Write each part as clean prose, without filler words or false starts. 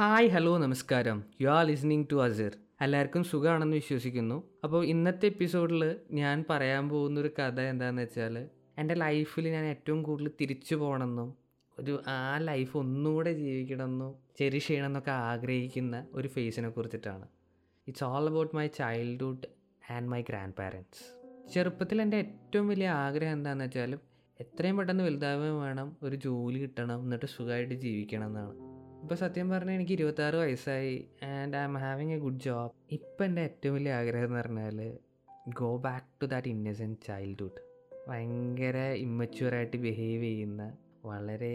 Hi hello നമസ്കാരം. You are listening to Asir. എല്ലാവർക്കും സുഖമാണെന്ന് വിശ്വസിക്കുന്നു. അപ്പോൾ ഇന്നത്തെ എപ്പിസോഡിൽ ഞാൻ പറയാൻ പോകുന്നൊരു കഥ എന്താണെന്ന് വെച്ചാൽ, എൻ്റെ ലൈഫിൽ ഞാൻ ഏറ്റവും കൂടുതൽ തിരിച്ചു പോകണമെന്നും ആ ലൈഫ് ഒന്നുകൂടെ ജീവിക്കണമെന്നും ചെറിഷ് ചെയ്യണമെന്നൊക്കെ ആഗ്രഹിക്കുന്ന ഒരു ഫേസിനെ കുറിച്ചിട്ടാണ്. It's all about my childhood and my grandparents. ചെറുപ്പത്തിൽ എൻ്റെ ഏറ്റവും വലിയ ആഗ്രഹം എന്താണെന്ന് വെച്ചാൽ, എത്രയും പെട്ടെന്ന് വലുതാവുകയും വേണം, ഒരു ജോലി കിട്ടണം, എന്നിട്ട് സുഖമായിട്ട് ജീവിക്കണം എന്നാണ്. ഇപ്പോൾ സത്യം പറഞ്ഞാൽ എനിക്ക് 26 വയസ്സായി and I am having a good job. ഇപ്പം എൻ്റെ ഏറ്റവും വലിയ ആഗ്രഹം എന്ന് പറഞ്ഞാൽ go back to that innocent childhood. ഭയങ്കര ഇമ്മച്യൂറായിട്ട് ബിഹേവ് ചെയ്യുന്ന, വളരെ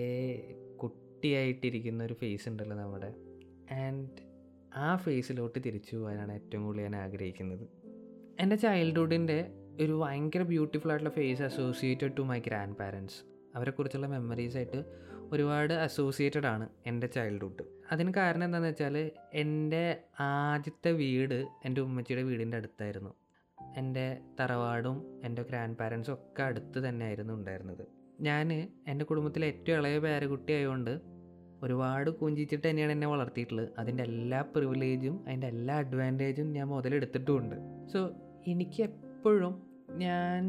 കുട്ടിയായിട്ടിരിക്കുന്ന ഒരു ഫേസ് ഉണ്ടല്ലോ നമ്മുടെ, ആൻഡ് ആ ഫേസിലോട്ട് തിരിച്ചു പോകാനാണ് ഏറ്റവും കൂടുതൽ ഞാൻ ആഗ്രഹിക്കുന്നത്. എൻ്റെ ചൈൽഡ്ഹുഡിൻ്റെ ഒരു ഭയങ്കര ബ്യൂട്ടിഫുൾ ആയിട്ടുള്ള phase associated to my grandparents. അവരെക്കുറിച്ചുള്ള മെമ്മറീസായിട്ട് ഒരുപാട് അസോസിയേറ്റഡ് ആണ് എൻ്റെ ചൈൽഡ്ഹുഡ്. അതിന് കാരണം എന്താണെന്ന് വെച്ചാൽ, എൻ്റെ ആദ്യത്തെ വീട് എൻ്റെ ഉമ്മച്ചിയുടെ വീടിൻ്റെ അടുത്തായിരുന്നു. എൻ്റെ തറവാടും എൻ്റെ ഗ്രാൻഡ് പാരൻസും ഒക്കെ അടുത്ത് തന്നെയായിരുന്നു ഉണ്ടായിരുന്നത്. ഞാൻ എൻ്റെ കുടുംബത്തിലെ ഏറ്റവും ഇളയ പേരക്കുട്ടി ആയതുകൊണ്ട് ഒരുപാട് കൊഞ്ചിച്ചിട്ട് തന്നെയാണ് എന്നെ വളർത്തിയിട്ടുള്ളത്. അതിൻ്റെ എല്ലാ പ്രിവിലേജും അതിൻ്റെ എല്ലാ അഡ്വാൻറ്റേജും ഞാൻ മുതലെടുത്തിട്ടുമുണ്ട്. സോ എനിക്ക് എപ്പോഴും ഞാൻ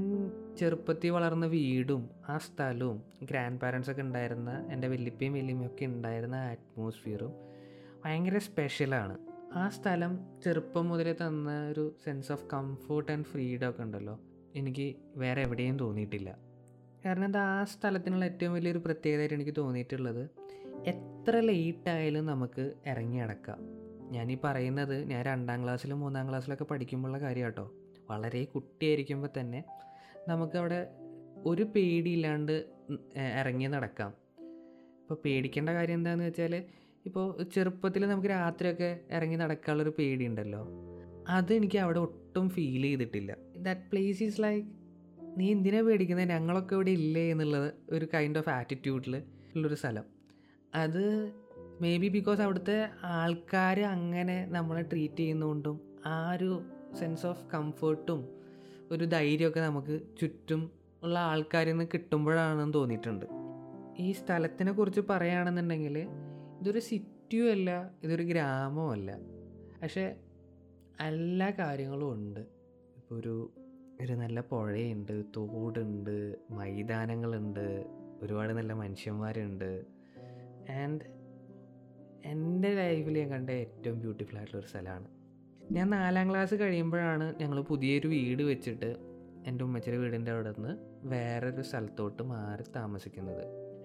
ചെറുപ്പത്തിൽ വളർന്ന വീടും ആ സ്ഥലവും ഗ്രാൻഡ് പാരൻസൊക്കെ ഉണ്ടായിരുന്ന, എൻ്റെ വല്യപ്പയും വല്യമ്മയൊക്കെ ഉണ്ടായിരുന്ന അറ്റ്മോസ്ഫിയറും ഭയങ്കര സ്പെഷ്യലാണ്. ആ സ്ഥലം ചെറുപ്പം മുതലേ തന്ന ഒരു sense of comfort and freedom ഒക്കെ ഉണ്ടല്ലോ, എനിക്ക് വേറെ എവിടെയും തോന്നിയിട്ടില്ല. കാരണം അത് ആ സ്ഥലത്തിനുള്ള ഏറ്റവും വലിയൊരു പ്രത്യേകതയായിട്ട് എനിക്ക് തോന്നിയിട്ടുള്ളത്, എത്ര ലേറ്റായാലും നമുക്ക് ഇറങ്ങി നടക്കാം. ഞാനീ പറയുന്നത് ഞാൻ 2ാം ക്ലാസ്സിലും 3ാം ക്ലാസ്സിലൊക്കെ പഠിക്കുമ്പോഴുള്ള കാര്യം കേട്ടോ. വളരെ കുട്ടിയായിരിക്കുമ്പോൾ തന്നെ നമുക്കവിടെ ഒരു പേടിയില്ലാണ്ട് ഇറങ്ങി നടക്കാം. ഇപ്പോൾ പേടിക്കേണ്ട കാര്യം എന്താണെന്ന് വെച്ചാൽ, ഇപ്പോൾ ചെറുപ്പത്തിൽ നമുക്ക് രാത്രിയൊക്കെ ഇറങ്ങി നടക്കാനുള്ളൊരു പേടിയുണ്ടല്ലോ, അതെനിക്ക് അവിടെ ഒട്ടും ഫീൽ ചെയ്തിട്ടില്ല. ദാറ്റ് പ്ലേസ് ഈസ് ലൈക്ക്, നീ എന്തിനാ പേടിക്കുന്നത്, ഞങ്ങളൊക്കെ ഇവിടെ ഇല്ലേ എന്നുള്ളത് ഒരു കൈൻഡ് ഓഫ് ആറ്റിറ്റ്യൂഡിൽ ഉള്ളൊരു സ്ഥലം. അത് മേ ബി ബിക്കോസ് അവിടുത്തെ ആൾക്കാർ അങ്ങനെ നമ്മളെ ട്രീറ്റ് ചെയ്യുന്നതുകൊണ്ടും ആ ഒരു സെൻസ് ഓഫ് കംഫേർട്ടും ഒരു ധൈര്യമൊക്കെ നമുക്ക് ചുറ്റും ഉള്ള ആൾക്കാരിൽ നിന്ന് കിട്ടുമ്പോഴാണെന്ന് തോന്നിയിട്ടുണ്ട്. ഈ സ്ഥലത്തിനെ കുറിച്ച് പറയുകയാണെന്നുണ്ടെങ്കിൽ, ഇതൊരു സിറ്റിയും അല്ല, ഇതൊരു ഗ്രാമമല്ല, പക്ഷേ എല്ലാ കാര്യങ്ങളും ഉണ്ട്. ഇപ്പോൾ ഒരു നല്ല പുഴയുണ്ട്, തോടുണ്ട്, മൈതാനങ്ങളുണ്ട്, ഒരുപാട് നല്ല മനുഷ്യന്മാരുണ്ട്. ആൻഡ് എൻ്റെ ലൈഫിൽ ഞാൻ കണ്ട ഏറ്റവും ബ്യൂട്ടിഫുൾ ആയിട്ടുള്ളൊരു സ്ഥലമാണ്. ഞാൻ 4ാം ക്ലാസ് കഴിയുമ്പോഴാണ് ഞങ്ങൾ പുതിയൊരു വീട് വെച്ചിട്ട് എൻ്റെ ഉമ്മച്ചിയുടെ വീടിൻ്റെ അവിടെ നിന്ന് വേറൊരു സ്ഥലത്തോട്ട് മാറി താമസിക്കുന്നത്.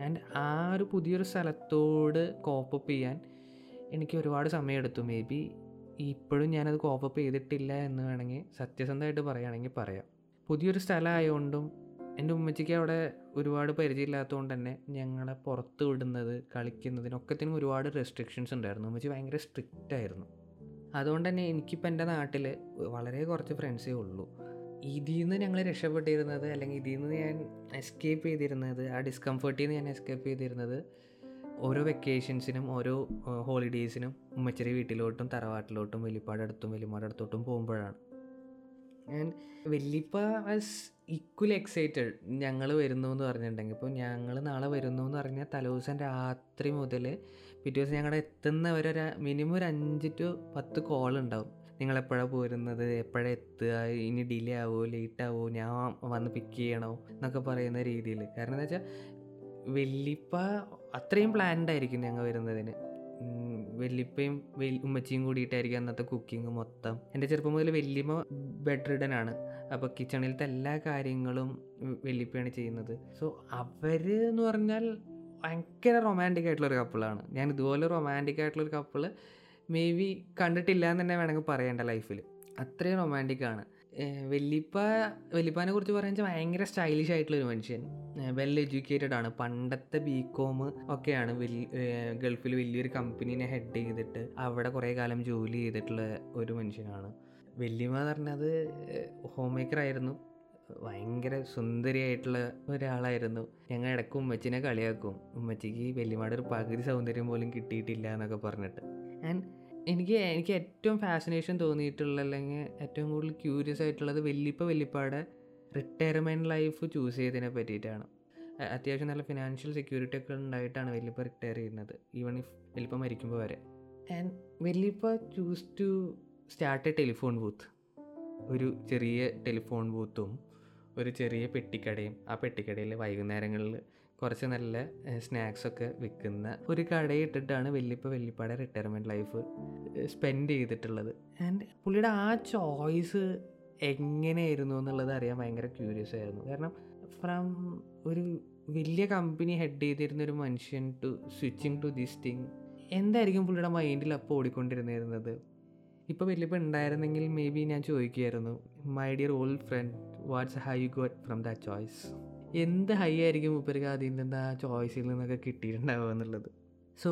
ആൻഡ് ആ ഒരു പുതിയൊരു സ്ഥലത്തോട് കോപ്പപ്പ് ചെയ്യാൻ എനിക്ക് ഒരുപാട് സമയമെടുത്തു. മേ ബി ഇപ്പോഴും ഞാനത് കോപ്പപ്പ് ചെയ്തിട്ടില്ല എന്ന് വേണമെങ്കിൽ, സത്യസന്ധമായിട്ട് പറയുകയാണെങ്കിൽ പറയാം. പുതിയൊരു സ്ഥലമായതുകൊണ്ടും എൻ്റെ ഉമ്മച്ചിക്ക് അവിടെ ഒരുപാട് പരിചയമില്ലാത്തതുകൊണ്ട് തന്നെ ഞങ്ങളെ പുറത്ത് വിടുന്നത്, കളിക്കുന്നതിനൊക്കത്തിനും ഒരുപാട് റെസ്ട്രിക്ഷൻസ് ഉണ്ടായിരുന്നു. ഉമ്മച്ചി ഭയങ്കര സ്ട്രിക്റ്റ് ആയിരുന്നു. അതുകൊണ്ട് തന്നെ എനിക്കിപ്പോൾ എൻ്റെ നാട്ടിൽ വളരെ കുറച്ച് ഫ്രണ്ട്സേ ഉള്ളൂ. ഇതിൽ നിന്ന് ഞങ്ങൾ രക്ഷപ്പെട്ടിരുന്നത്, അല്ലെങ്കിൽ ഇതിൽ നിന്ന് ഞാൻ എസ്കേപ്പ് ചെയ്തിരുന്നത്, ആ ഡിസ്കംഫർട്ടിൽ നിന്ന് ഞാൻ എസ്കേപ്പ് ചെയ്തിരുന്നത് ഓരോ വെക്കേഷൻസിനും ഓരോ ഹോളിഡേയ്സിനും ഉമ്മച്ചേരി വീട്ടിലോട്ടും തറവാട്ടിലോട്ടും വലിപ്പാടടുത്തും വലിയമാടടുത്തോട്ടും പോകുമ്പോഴാണ്. ആൻഡ് വലിയപ്പ വാസ് ഈക്വലി എക്സൈറ്റഡ് ഞങ്ങൾ വരുന്നു എന്ന് പറഞ്ഞിട്ടുണ്ടെങ്കിൽ. ഇപ്പോൾ ഞങ്ങൾ നാളെ വരുന്നു എന്ന് പറഞ്ഞാൽ തലേദിവസം രാത്രി മുതൽ പിറ്റേ ദിവസം ഞങ്ങളുടെ എത്തുന്നവരെ മിനിമം ഒരു 5 to 10 കോൾ ഉണ്ടാവും. നിങ്ങളെപ്പോഴാണ് പോരുന്നത്, എപ്പോഴാണ് എത്തുക, ഇനി ഡിലേ ആവുമോ, ലേറ്റ് ആവുമോ, ഞാൻ വന്ന് പിക്ക് ചെയ്യണോ എന്നൊക്കെ പറയുന്ന രീതിയിൽ. കാരണം എന്താ വെച്ചാൽ, വല്യപ്പ അത്രയും പ്ലാൻഡ് ആയിരിക്കും ഞങ്ങൾ വരുന്നതിന്. വല്യപ്പയും ഉമ്മച്ചിയും കൂടിയിട്ടായിരിക്കും അന്നത്തെ കുക്കിംഗ് മൊത്തം. എൻ്റെ ചെറുപ്പം മുതൽ വല്യമ്മ ബെഡ്റിഡനാണ്. അപ്പോൾ കിച്ചണിലത്തെ എല്ലാ കാര്യങ്ങളും വല്യപ്പയാണ് ചെയ്യുന്നത്. സോ അവർ എന്ന് പറഞ്ഞാൽ ഭയങ്കര റൊമാൻറ്റിക് ആയിട്ടുള്ളൊരു കപ്പിളാണ്. ഞാൻ ഇതുപോലെ റൊമാൻറ്റിക് ആയിട്ടുള്ളൊരു കപ്പിള് മേ ബി കണ്ടിട്ടില്ല എന്ന് തന്നെ വേണമെങ്കിൽ പറയേണ്ട ലൈഫിൽ, അത്രയും റൊമാൻറ്റിക്കാണ്. വല്യപ്പാനെ കുറിച്ച് പറയുക, ഭയങ്കര സ്റ്റൈലിഷ് ആയിട്ടുള്ളൊരു മനുഷ്യൻ, വെൽ എഡ്യൂക്കേറ്റഡ് ആണ്. പണ്ടത്തെ BCom ഒക്കെയാണ്. ഗൾഫിൽ വലിയൊരു കമ്പനീനെ ഹെഡ് ചെയ്തിട്ട് അവിടെ കുറേ കാലം ജോലി ചെയ്തിട്ടുള്ള ഒരു മനുഷ്യനാണ്. വല്യമ്മ എന്ന് പറഞ്ഞത് ഹോം മേക്കർ ആയിരുന്നു. ഭയങ്കര സുന്ദരിയായിട്ടുള്ള ഒരാളായിരുന്നു. ഞങ്ങൾ ഇടയ്ക്ക് ഉമ്മച്ചിനെ കളിയാക്കും, ഉമ്മച്ചിക്ക് വല്യമ്മയുടെ ഒരു പകുതി സൗന്ദര്യം പോലും കിട്ടിയിട്ടില്ല എന്നൊക്കെ പറഞ്ഞിട്ട്. ആൻഡ് എനിക്ക് ഏറ്റവും ഫാസിനേഷൻ തോന്നിയിട്ടുള്ള, അല്ലെങ്കിൽ ഏറ്റവും കൂടുതൽ ക്യൂരിയസ് ആയിട്ടുള്ളത്, വല്യപ്പാടെ റിട്ടയർമെൻറ്റ് ലൈഫ് ചൂസ് ചെയ്തതിനെ പറ്റിയിട്ടാണ്. അത്യാവശ്യം നല്ല ഫിനാൻഷ്യൽ സെക്യൂരിറ്റി ഒക്കെ ഉണ്ടായിട്ടാണ് വല്യപ്പ റിട്ടയർ ചെയ്യുന്നത്, ഈവൺ ഇഫ് വല്യപ്പ മരിക്കുമ്പോൾ വരെ. ആൻഡ് വല്യപ്പ choose to start a telephone booth. ഒരു ചെറിയ ടെലിഫോൺ ബൂത്തും ഒരു ചെറിയ പെട്ടിക്കടയും, ആ പെട്ടിക്കടയിൽ വൈകുന്നേരങ്ങളിൽ കുറച്ച് നല്ല സ്നാക്സൊക്കെ വിൽക്കുന്ന ഒരു കടയിട്ടിട്ടാണ് വല്യപ്പയുടെ റിട്ടയർമെൻറ്റ് ലൈഫ് സ്പെൻഡ് ചെയ്തിട്ടുള്ളത്. ആൻഡ് പുള്ളിയുടെ ആ ചോയ്സ് എങ്ങനെയായിരുന്നു എന്നുള്ളത് അറിയാൻ ഭയങ്കര ക്യൂരിയസ് ആയിരുന്നു. കാരണം ഫ്രം ഒരു വലിയ കമ്പനി ഹെഡ് ചെയ്തിരുന്നൊരു മനുഷ്യൻ to switching to this thing, എന്തായിരിക്കും പുള്ളിയുടെ മൈൻഡിൽ അപ്പോൾ ഓടിക്കൊണ്ടിരുന്നിരുന്നത്? ഇപ്പോൾ വല്യപ്പ ഉണ്ടായിരുന്നെങ്കിൽ മേ ബി ഞാൻ ചോദിക്കുമായിരുന്നു, my dear old friend, what's high you got from that choice? എന്ത് ഹൈ ആയിരിക്കും ഇവർക്ക് അതിൽ നിന്ന് ആ ചോയ്സിൽ നിന്നൊക്കെ കിട്ടിയിട്ടുണ്ടാവുക എന്നുള്ളത്. സോ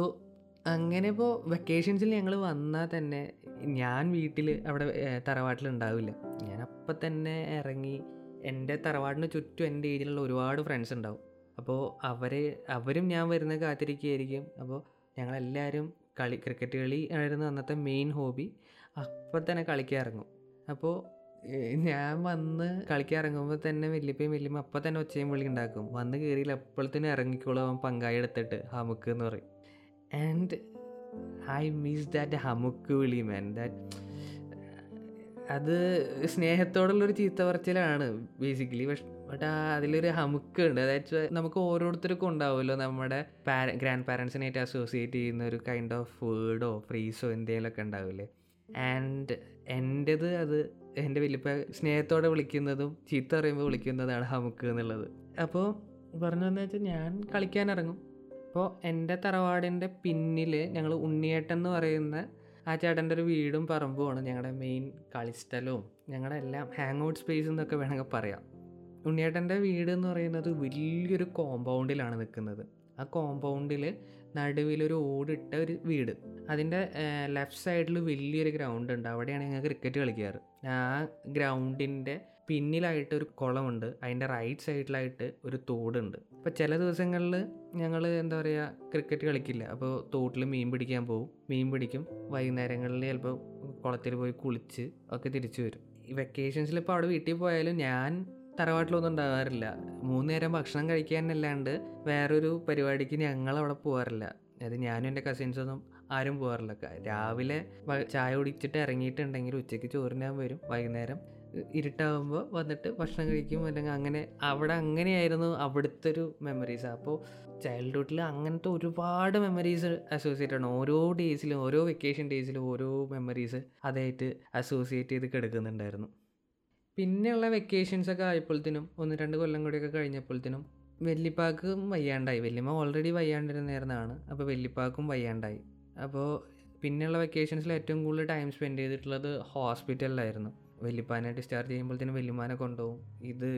അങ്ങനെ ഇപ്പോൾ വെക്കേഷൻസിൽ ഞങ്ങൾ വന്നാൽ തന്നെ ഞാൻ വീട്ടിൽ അവിടെ തറവാട്ടിലുണ്ടാവില്ല. ഞാൻ അപ്പം തന്നെ ഇറങ്ങി എൻ്റെ തറവാടിന് ചുറ്റും എൻ്റെ ഏരിയയിലുള്ള ഒരുപാട് ഫ്രണ്ട്സ് ഉണ്ടാവും. അപ്പോൾ അവരും ഞാൻ വരുന്ന കാത്തിരിക്കുകയായിരിക്കും. അപ്പോൾ ഞങ്ങളെല്ലാവരും ക്രിക്കറ്റ് കളി ആയിരുന്നു അന്നത്തെ മെയിൻ ഹോബി. അപ്പം തന്നെ കളിക്കാൻ ഇറങ്ങും. അപ്പോൾ ഞാൻ വന്ന് കളിക്കാൻ ഇറങ്ങുമ്പോൾ തന്നെ വല്യപ്പയും വല്യമ്മ അപ്പം തന്നെ ഒച്ചയും വിളി ഉണ്ടാക്കും, വന്ന് കയറിയില്ല അപ്പോഴത്തേനും ഇറങ്ങിക്കോളൂ അവൻ പങ്കായി എടുത്തിട്ട് ഹമുക്ക് എന്ന് പറയും. And I miss that ഹമുക്ക് വിളി മാൻ. അത് സ്നേഹത്തോടുള്ളൊരു ചീത്ത പറച്ചിലാണ് ബേസിക്കലി, ബട്ട് അതിലൊരു ഹമുക്ക് ഉണ്ട്. അതായത് നമുക്ക് ഓരോരുത്തർക്കും ഉണ്ടാവുമല്ലോ, നമ്മുടെ ഗ്രാൻഡ് പാരൻസിനായിട്ട് അസോസിയേറ്റ് ചെയ്യുന്ന ഒരു കൈൻഡ് ഓഫ് വേർഡോ ഫ്രീസോ എന്തെങ്കിലുമൊക്കെ ഉണ്ടാവില്ലേ. ആൻഡ് എൻ്റേത് അത് എൻ്റെ വല്യപ്പ സ്നേഹത്തോടെ വിളിക്കുന്നതും ചീത്ത പറയുമ്പോൾ വിളിക്കുന്നതാണ് ഹമുക്ക് എന്നുള്ളത്. അപ്പോൾ പറഞ്ഞതെന്ന് വെച്ചാൽ ഞാൻ കളിക്കാനിറങ്ങും. അപ്പോൾ എൻ്റെ തറവാടിൻ്റെ പിന്നിൽ ഞങ്ങൾ ഉണ്ണിയേട്ടൻ എന്ന് പറയുന്ന ആ ചേട്ടൻ്റെ ഒരു വീടും പറമ്പുമാണ് ഞങ്ങളുടെ മെയിൻ കളിസ്ഥലവും ഞങ്ങളുടെ എല്ലാം ഹാങ് ഔട്ട് സ്പേസ് എന്നൊക്കെ വേണമെങ്കിൽ പറയാം. ഉണ്ണിയേട്ടൻ്റെ വീട് എന്ന് പറയുന്നത് വലിയൊരു കോമ്പൗണ്ടിലാണ് നിൽക്കുന്നത്. ആ കോമ്പൗണ്ടിൽ നടുവിലൊരു ഓടിട്ട ഒരു വീട്, അതിൻ്റെ ലെഫ്റ്റ് സൈഡിൽ വലിയൊരു ഗ്രൗണ്ട് ഉണ്ട്, അവിടെയാണ് ഞങ്ങൾ ക്രിക്കറ്റ് കളിക്കാറ്. ആ ഗ്രൗണ്ടിൻ്റെ പിന്നിലായിട്ട് ഒരു കുളമുണ്ട്, അതിൻ്റെ റൈറ്റ് സൈഡിലായിട്ട് ഒരു തോടുണ്ട്. അപ്പോൾ ചില ദിവസങ്ങളിൽ ഞങ്ങൾ എന്താ പറയുക ക്രിക്കറ്റ് കളിക്കില്ല, അപ്പോൾ തോട്ടിൽ മീൻ പിടിക്കാൻ പോകും, മീൻ പിടിക്കും. വൈകുന്നേരങ്ങളിൽ ചിലപ്പോൾ കുളത്തിൽ പോയി കുളിച്ച് ഒക്കെ തിരിച്ചു വരും. ഈ വെക്കേഷൻസിൽ ഇപ്പോൾ അവിടെ വീട്ടിൽ പോയാലും ഞാൻ തറവാട്ടിലൊന്നും ഉണ്ടാകാറില്ല. 3 നേരം ഭക്ഷണം കഴിക്കാനല്ലാണ്ട് വേറൊരു പരിപാടിക്ക് ഞങ്ങളവിടെ പോകാറില്ല. അത് ഞാനും എൻ്റെ കസിൻസൊന്നും ആരും പോകാറില്ല. രാവിലെ ചായ കുടിച്ചിട്ട് ഇറങ്ങിയിട്ടുണ്ടെങ്കിൽ ഉച്ചയ്ക്ക് ചോറിനാൻ വരും, വൈകുന്നേരം ഇരുട്ടാകുമ്പോൾ വന്നിട്ട് ഭക്ഷണം കഴിക്കും. അല്ലെങ്കിൽ അങ്ങനെ അങ്ങനെയായിരുന്നു അവിടുത്തെ ഒരു മെമ്മറീസ്. അപ്പോൾ ചൈൽഡ്ഹുഡിൽ അങ്ങനത്തെ ഒരുപാട് മെമ്മറീസ് അസോസിയേറ്റ് ആണ്. ഓരോ ഡേയ്സിലും, ഓരോ വെക്കേഷൻ ഡേയ്സിലും ഓരോ മെമ്മറീസ് അതായിട്ട് അസോസിയേറ്റ് ചെയ്ത് കിടക്കുന്നുണ്ടായിരുന്നു. പിന്നെയുള്ള വെക്കേഷൻസൊക്കെ ആയപ്പോഴത്തേനും 1-2 കൊല്ലം കൂടിയൊക്കെ കഴിഞ്ഞപ്പോഴത്തേനും വല്യപ്പാക്കും വയ്യാണ്ടായി. വല്യമ്മ ഓൾറെഡി വയ്യാണ്ടിരുന്നേർന്നാണ്, അപ്പോൾ വല്യപ്പാക്കും വയ്യാണ്ടായി. അപ്പോൾ പിന്നെയുള്ള വെക്കേഷൻസിൽ ഏറ്റവും കൂടുതൽ ടൈം സ്പെൻഡ് ചെയ്തിട്ടുള്ളത് ഹോസ്പിറ്റലിലായിരുന്നു. വല്യപ്പാനെ ഡിസ്ചാർജ് ചെയ്യുമ്പോഴത്തേനും വല്യമ്മാനെ കൊണ്ടുപോകും.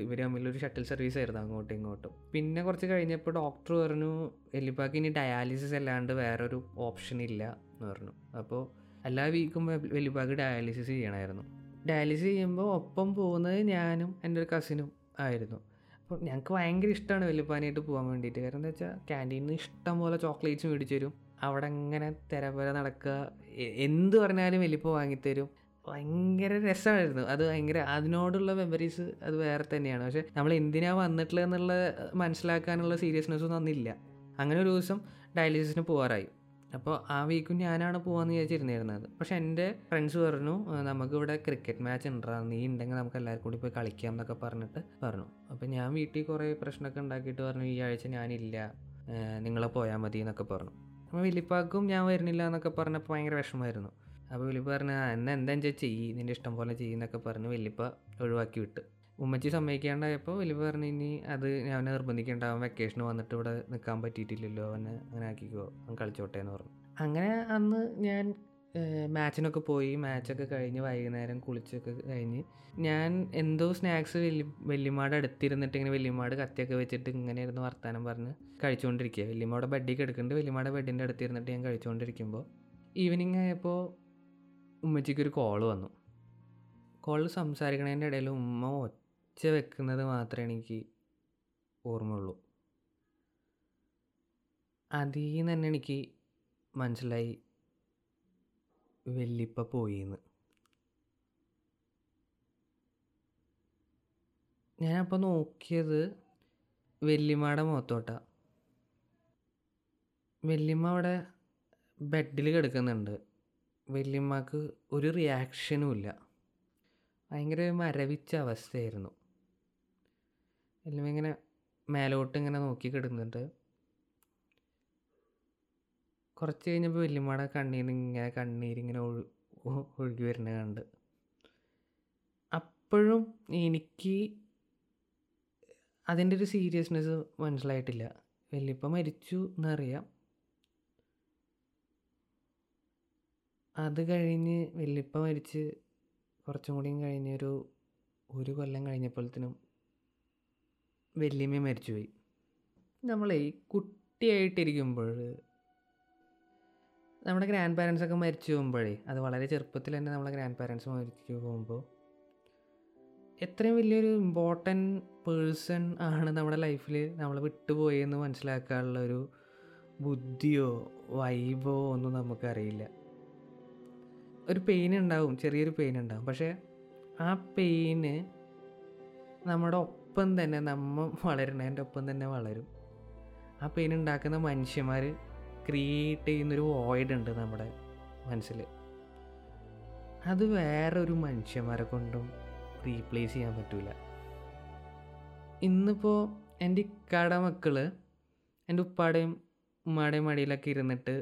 ഇവർ തമ്മിലൊരു ഷട്ടിൽ സർവീസ് ആയിരുന്നു അങ്ങോട്ടും ഇങ്ങോട്ടും. പിന്നെ കുറച്ച് കഴിഞ്ഞപ്പോൾ ഡോക്ടർ പറഞ്ഞു വല്യപ്പാക്ക് ഇനി ഡയാലിസിസ് അല്ലാണ്ട് വേറൊരു ഓപ്ഷൻ ഇല്ല എന്ന് പറഞ്ഞു. അപ്പോൾ എല്ലാ വീക്കും വല്യപ്പാക്ക് ഡയാലിസിസ് ചെയ്യണമായിരുന്നു. ഡയാലിസിസ് ചെയ്യുമ്പോൾ ഒപ്പം പോകുന്നത് ഞാനും എൻ്റെ ഒരു കസിനും ആയിരുന്നു. അപ്പോൾ ഞങ്ങൾക്ക് ഭയങ്കര ഇഷ്ടമാണ് വല്യപ്പാനായിട്ട് പോകാൻ വേണ്ടിയിട്ട്. കാരണം എന്താ വെച്ചാൽ ക്യാൻറ്റീനിൽ നിന്ന് ഇഷ്ടം പോലെ ചോക്ലേറ്റ്സ് മേടിച്ചു തരും, അവിടെ ഇങ്ങനെ തെരപര നടക്കുക, എന്ത് പറഞ്ഞാലും വല്യപ്പ വാങ്ങിത്തരും. ഭയങ്കര രസമായിരുന്നു അത്. അതിനോടുള്ള മെമ്മറീസ് അത് വേറെ തന്നെയാണ്. പക്ഷേ നമ്മൾ എന്തിനാണ് വന്നിട്ടുള്ളത് എന്നുള്ള മനസ്സിലാക്കാനുള്ള സീരിയസ്നെസ് ഒന്നും അന്നില്ല. അങ്ങനെ ഒരു ദിവസം ഡയാലിസിസിന് പോകാറായി. അപ്പോൾ ആ വീക്കും ഞാനാണ് പോകാമെന്ന് വിചാരിച്ചിരുന്നിരുന്നത്. പക്ഷേ എൻ്റെ ഫ്രണ്ട്സ് പറഞ്ഞു നമുക്കിവിടെ ക്രിക്കറ്റ് മാച്ച് ഉണ്ടാ, നീ ഉണ്ടെങ്കിൽ നമുക്ക് എല്ലാവരും കൂടി പോയി കളിക്കാം എന്നൊക്കെ പറഞ്ഞു. അപ്പോൾ ഞാൻ വീട്ടിൽ കുറേ പ്രശ്നമൊക്കെ ഉണ്ടാക്കിയിട്ട് പറഞ്ഞു ഈ ആഴ്ച ഞാനില്ല, നിങ്ങളെ പോയാൽ മതി എന്നൊക്കെ പറഞ്ഞു. അപ്പോൾ വല്യപ്പാക്കും ഞാൻ വരുന്നില്ല എന്നൊക്കെ പറഞ്ഞപ്പോൾ ഭയങ്കര വിഷമമായിരുന്നു. അപ്പോൾ വല്യപ്പ പറഞ്ഞു എന്താ വെച്ചാൽ ചെയ്യ്, നിൻ്റെ ഇഷ്ടം പോലെ ചെയ്യുന്നൊക്കെ പറഞ്ഞ് വല്യപ്പ ഒഴിവാക്കി വിട്ട്. ഉമ്മച്ചി സമ്മതിക്കാണ്ടായപ്പോൾ വല്യപ്പ പറഞ്ഞു ഇനി അത് ഞാൻ നിർബന്ധിക്കേണ്ട, അവൻ വെക്കേഷന് വന്നിട്ട് ഇവിടെ നിൽക്കാൻ പറ്റിയിട്ടില്ലല്ലോ, അവനെ അങ്ങനെ ആക്കിക്കോ, അവൻ കളിച്ചോട്ടെ എന്ന് പറഞ്ഞു. അങ്ങനെ അന്ന് ഞാൻ മാച്ചിനൊക്കെ പോയി. മാച്ചൊക്കെ കഴിഞ്ഞ് വൈകുന്നേരം കുളിച്ചൊക്കെ കഴിഞ്ഞ് ഞാൻ എന്തോ സ്നാക്സ് വല്യമ്മയുടെ അടുത്തിരുന്നിട്ട് ഇങ്ങനെ വല്യമ്മയുടെ കത്തിയൊക്കെ വെച്ചിട്ട് ഇങ്ങനെ ഇരുന്ന് വർത്താനം പറഞ്ഞ് കഴിച്ചുകൊണ്ടിരിക്കുക. വല്യമ്മയുടെ ബെഡിലേക്ക് എടുക്കുന്നുണ്ട്, വല്യമ്മയുടെ ബെഡിൻ്റെ അടുത്തിരുന്നിട്ട് ഞാൻ കഴിച്ചുകൊണ്ടിരിക്കുമ്പോൾ ഈവനിങ് ആയപ്പോൾ ഉമ്മച്ചിക്കൊരു കോള് വന്നു. കോള് സംസാരിക്കണതിൻ്റെ ഇടയിൽ ഉമ്മ ഒച്ച വെക്കുന്നത് മാത്രമേ എനിക്ക് ഓർമ്മയുള്ളൂ. അതിൽ നിന്ന് തന്നെ എനിക്ക് മനസ്സിലായി വല്യപ്പ പോയിന്ന്. ഞാനപ്പോൾ നോക്കിയത് വല്യമ്മയുടെ മുഖത്തോട്ടാണ്. വല്യമ്മ അവിടെ ബെഡിൽ കിടക്കുന്നുണ്ട്. വല്യമ്മക്ക് ഒരു റിയാക്ഷനും ഇല്ല. ഭയങ്കര മരവിച്ച അവസ്ഥയായിരുന്നു. വല്യമ്മ ഇങ്ങനെ മേലോട്ട് ഇങ്ങനെ നോക്കി കിടന്നിട്ട് കുറച്ച് കഴിഞ്ഞപ്പോൾ വല്യമ്മയുടെ കണ്ണീരിങ്ങനെ ഒഴുകി വരുന്നത് കണ്ട് അപ്പോഴും എനിക്ക് അതിൻ്റെ ഒരു സീരിയസ്നെസ് മനസ്സിലായിട്ടില്ല. വല്യപ്പ മരിച്ചു എന്നറിയാം. അത് കഴിഞ്ഞ് വല്യപ്പ മരിച്ച് കുറച്ചും കൂടിയും കഴിഞ്ഞ് ഒരു കൊല്ലം കഴിഞ്ഞപ്പോഴത്തേനും വല്യമ്മ മരിച്ചുപോയി. നമ്മളെ ഈ കുട്ടിയായിട്ടിരിക്കുമ്പോൾ നമ്മുടെ ഗ്രാൻഡ് പാരൻസൊക്കെ മരിച്ചു പോകുമ്പോഴേ, അത് വളരെ ചെറുപ്പത്തിൽ തന്നെ നമ്മളെ ഗ്രാൻഡ് പാരൻസ് മരിച്ചു പോകുമ്പോൾ എത്രയും വലിയൊരു ഇമ്പോർട്ടൻറ്റ് പേഴ്സൺ ആണ് നമ്മുടെ ലൈഫിൽ നമ്മൾ വിട്ടുപോയി എന്ന് മനസ്സിലാക്കാനുള്ള ഒരു ബുദ്ധിയോ വൈബോ ഒന്നും നമുക്കറിയില്ല. ഒരു പെയിൻ ഉണ്ടാവും, ചെറിയൊരു പെയിൻ ഉണ്ടാവും, പക്ഷേ ആ പെയിന് നമ്മുടെ ഒപ്പം തന്നെ നമ്മൾ വളരുന്നതിൻ്റെ ഒപ്പം തന്നെ വളരും. ആ പെയിൻ ഉണ്ടാക്കുന്ന മനുഷ്യന്മാർ ക്രിയേറ്റ് ചെയ്യുന്നൊരു വോയിഡ് ഉണ്ട് നമ്മുടെ മനസ്സിൽ. അത് വേറൊരു മനുഷ്യന്മാരെ കൊണ്ടും റീപ്ലേസ് ചെയ്യാൻ പറ്റില്ല. ഇന്നിപ്പോൾ എൻ്റെ ഇക്കാടെ മക്കൾ എൻ്റെ ഉപ്പാടെയും ഉമ്മാടെയും മടിയിലൊക്കെ ഇരുന്നിട്ട്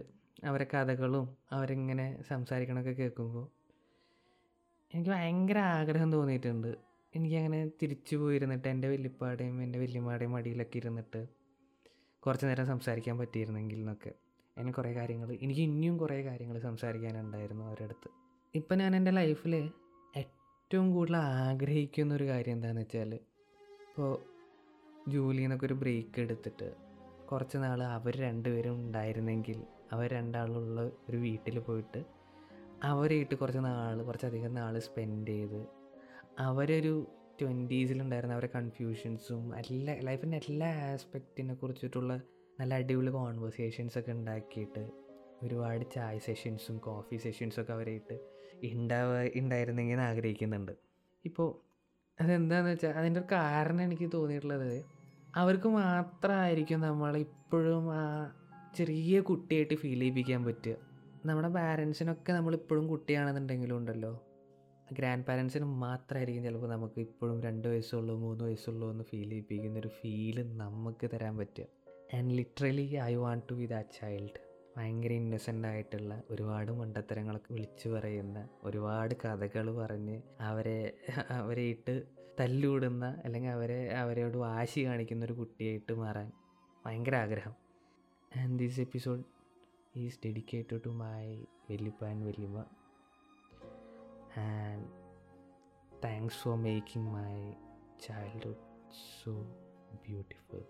അവരെ കഥകളും അവരിങ്ങനെ സംസാരിക്കണമൊക്കെ കേൾക്കുമ്പോൾ എനിക്ക് ഭയങ്കര ആഗ്രഹം തോന്നിയിട്ടുണ്ട്. എനിക്കങ്ങനെ തിരിച്ചു പോയിരുന്നിട്ട് എൻ്റെ വല്യപ്പാടെയും എൻ്റെ വല്യമ്മയുടെയും മടിയിലൊക്കെ ഇരുന്നിട്ട് കുറച്ച് നേരം സംസാരിക്കാൻ പറ്റിയിരുന്നെങ്കിൽ എന്നൊക്കെ. അതിന് കുറേ കാര്യങ്ങൾ എനിക്ക് ഇനിയും കുറേ കാര്യങ്ങൾ സംസാരിക്കാനുണ്ടായിരുന്നു അവരുടെ അടുത്ത്. ഇപ്പം ഞാൻ എൻ്റെ ലൈഫിൽ ഏറ്റവും കൂടുതൽ ആഗ്രഹിക്കുന്നൊരു കാര്യം എന്താണെന്ന് വെച്ചാൽ, ഇപ്പോൾ ജോലിയിൽ നിന്നൊക്കെ ഒരു ബ്രേക്ക് എടുത്തിട്ട് കുറച്ച് നാൾ അവർ രണ്ടുപേരും ഉണ്ടായിരുന്നെങ്കിൽ, അവർ രണ്ടാളുള്ള ഒരു വീട്ടിൽ പോയിട്ട് അവരായിട്ട് കുറച്ചധികം നാൾ സ്പെൻഡ് ചെയ്ത് അവരൊരു 20s അവരെ കൺഫ്യൂഷൻസും എല്ലാ ലൈഫിൻ്റെ എല്ലാ ആസ്പെക്റ്റിനെ കുറിച്ചിട്ടുള്ള നല്ല അടിപൊളി കോൺവെർസേഷൻസൊക്കെ ഉണ്ടാക്കിയിട്ട് ഒരുപാട് ചായ സെഷൻസും കോഫി സെഷൻസൊക്കെ അവരായിട്ട് ഉണ്ടായിരുന്നെങ്കിൽ എന്ന് ആഗ്രഹിക്കുന്നുണ്ട്. ഇപ്പോൾ അതെന്താണെന്ന് വെച്ചാൽ അതിൻ്റെ ഒരു കാരണം എനിക്ക് തോന്നിയിട്ടുള്ളത്, അവർക്ക് മാത്രമായിരിക്കും നമ്മളിപ്പോഴും ആ ചെറിയ കുട്ടിയായിട്ട് ഫീൽ ചെയ്യിപ്പിക്കാൻ പറ്റുക. നമ്മുടെ പാരൻസിനൊക്കെ നമ്മളിപ്പോഴും കുട്ടിയാണെന്നുണ്ടെങ്കിലും ഉണ്ടല്ലോ, ഗ്രാൻഡ് പാരൻസിന് മാത്രമായിരിക്കും ചിലപ്പോൾ നമുക്ക് ഇപ്പോഴും 2 വയസ്സുള്ളൂ 3 വയസ്സുള്ളൂ എന്ന് ഫീൽ ചെയ്യിപ്പിക്കുന്നൊരു ഫീല് നമുക്ക് തരാൻ പറ്റുക. And literally I want to be that child. ഭയങ്കര ഇന്നസെൻ്റ് ആയിട്ടുള്ള ഒരുപാട് മണ്ടത്തരങ്ങളൊക്കെ വിളിച്ചു പറയുന്ന, ഒരുപാട് കഥകൾ പറഞ്ഞ് അവരെയിട്ട് തല്ലുവിടുന്ന, അല്ലെങ്കിൽ അവരോട് വാശി കാണിക്കുന്ന ഒരു കുട്ടിയായിട്ട് മാറാൻ ഭയങ്കര ആഗ്രഹം. And this episode is dedicated to my വല്യപ്പ ആൻഡ് വല്യമ്മ. And thanks for making my childhood so beautiful.